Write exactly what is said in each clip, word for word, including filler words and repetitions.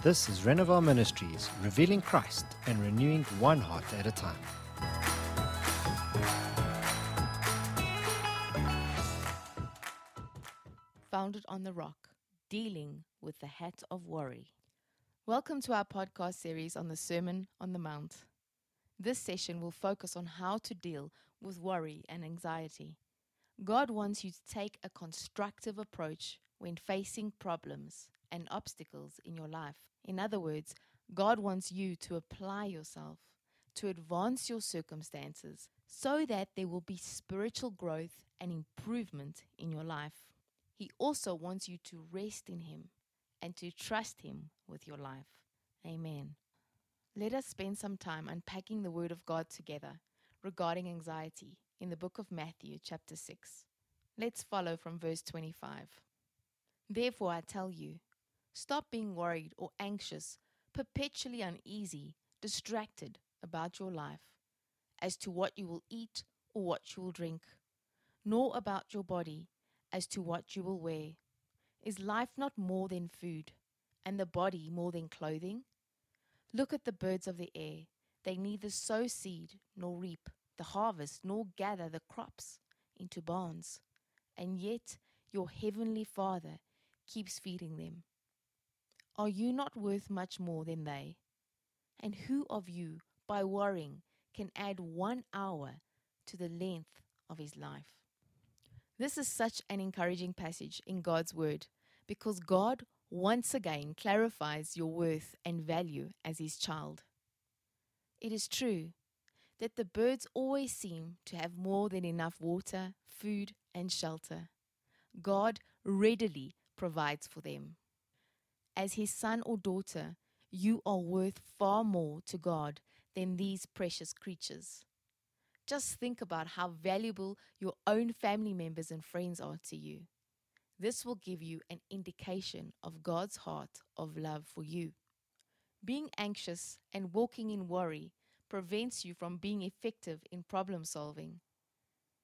This is Renovar Ministries, revealing Christ and renewing one heart at a time. Founded on the Rock, dealing with the hat of worry. Welcome to our podcast series on the Sermon on the Mount. This session will focus on how to deal with worry and anxiety. God wants you to take a constructive approach when facing problems and obstacles in your life. In other words, God wants you to apply yourself, to advance your circumstances, so that there will be spiritual growth and improvement in your life. He also wants you to rest in Him and to trust Him with your life. Amen. Let us spend some time unpacking the Word of God together regarding anxiety in the book of Matthew, chapter six. Let's follow from verse twenty-five. Therefore I tell you, stop being worried or anxious, perpetually uneasy, distracted about your life, as to what you will eat or what you will drink, nor about your body, as to what you will wear. Is life not more than food, and the body more than clothing? Look at the birds of the air. They neither sow seed nor reap the harvest, nor gather the crops into barns, and yet your heavenly Father keeps feeding them. Are you not worth much more than they? And who of you, by worrying, can add one hour to the length of his life? This is such an encouraging passage in God's Word, because God once again clarifies your worth and value as His child. It is true that the birds always seem to have more than enough water, food, and shelter. God readily provides for them. As His son or daughter, you are worth far more to God than these precious creatures. Just think about how valuable your own family members and friends are to you. This will give you an indication of God's heart of love for you. Being anxious and walking in worry prevents you from being effective in problem solving.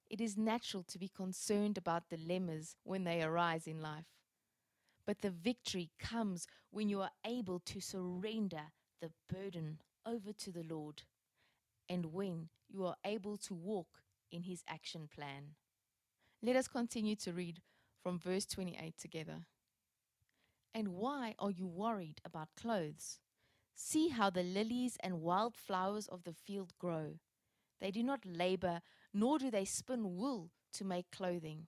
It is natural to be concerned about dilemmas when they arise in life. But the victory comes when you are able to surrender the burden over to the Lord, and when you are able to walk in His action plan. Let us continue to read from verse twenty-eight together. And why are you worried about clothes? See how the lilies and wildflowers of the field grow. They do not labor, nor do they spin wool to make clothing.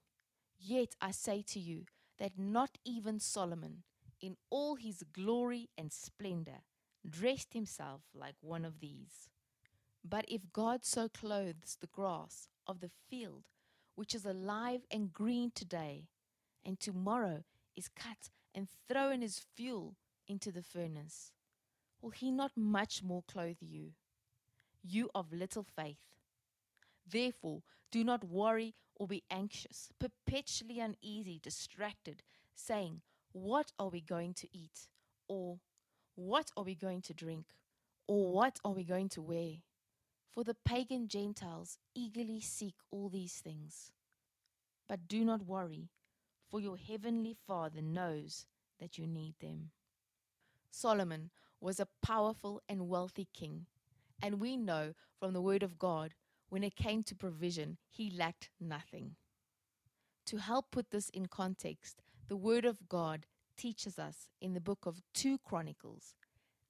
Yet I say to you, that not even Solomon, in all his glory and splendor, dressed himself like one of these. But if God so clothes the grass of the field, which is alive and green today, and tomorrow is cut and thrown as fuel into the furnace, will He not much more clothe you, you of little faith? Therefore, do not worry or be anxious, perpetually uneasy, distracted, saying, what are we going to eat? Or, what are we going to drink? Or, what are we going to wear? For the pagan Gentiles eagerly seek all these things. But do not worry, for your heavenly Father knows that you need them. Solomon was a powerful and wealthy king, and we know from the Word of God, when it came to provision, he lacked nothing. To help put this in context, the Word of God teaches us in the book of Second Chronicles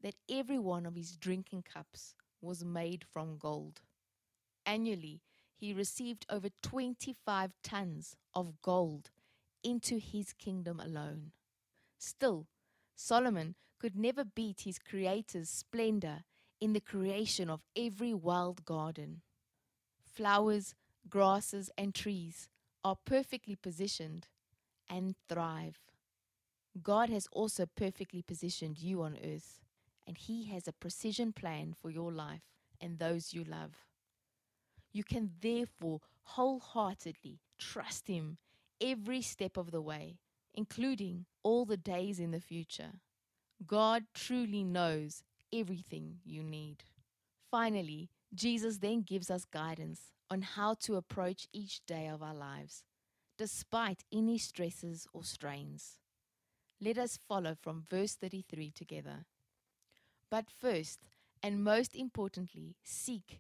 that every one of his drinking cups was made from gold. Annually, he received over twenty-five tons of gold into his kingdom alone. Still, Solomon could never beat his Creator's splendor in the creation of every wild garden. Flowers, grasses, and trees are perfectly positioned and thrive. God has also perfectly positioned you on earth, and He has a precision plan for your life and those you love. You can therefore wholeheartedly trust Him every step of the way, including all the days in the future. God truly knows everything you need. Finally, Jesus then gives us guidance on how to approach each day of our lives, despite any stresses or strains. Let us follow from verse thirty-three together. But first, and most importantly, seek,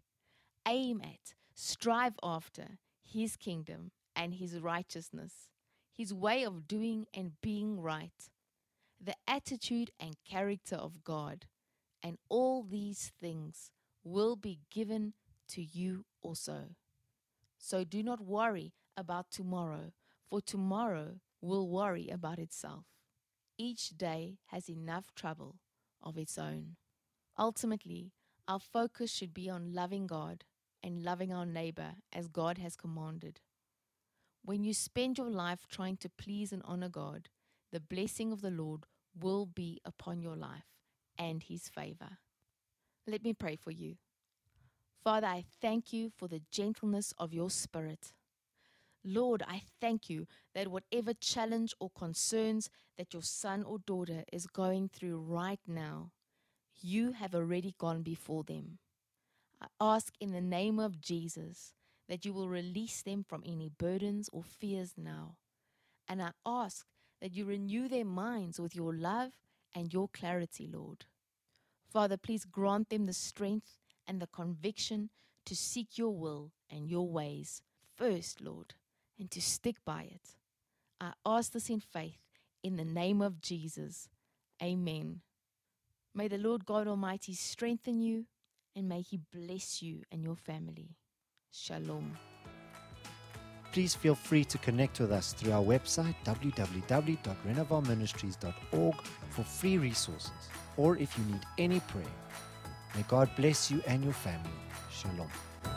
aim at, strive after His kingdom and His righteousness, His way of doing and being right, the attitude and character of God, and all these things will be given to you also. So do not worry about tomorrow, for tomorrow will worry about itself. Each day has enough trouble of its own. Ultimately, our focus should be on loving God and loving our neighbor as God has commanded. When you spend your life trying to please and honor God, the blessing of the Lord will be upon your life and His favor. Let me pray for you. Father, I thank you for the gentleness of your Spirit. Lord, I thank you that whatever challenge or concerns that your son or daughter is going through right now, you have already gone before them. I ask in the name of Jesus that you will release them from any burdens or fears now. And I ask that you renew their minds with your love and your clarity, Lord. Father, please grant them the strength and the conviction to seek your will and your ways first, Lord, and to stick by it. I ask this in faith, in the name of Jesus. Amen. May the Lord God Almighty strengthen you, and may He bless you and your family. Shalom. Please feel free to connect with us through our website w w w dot renovar ministries dot org for free resources, or if you need any prayer. May God bless you and your family. Shalom.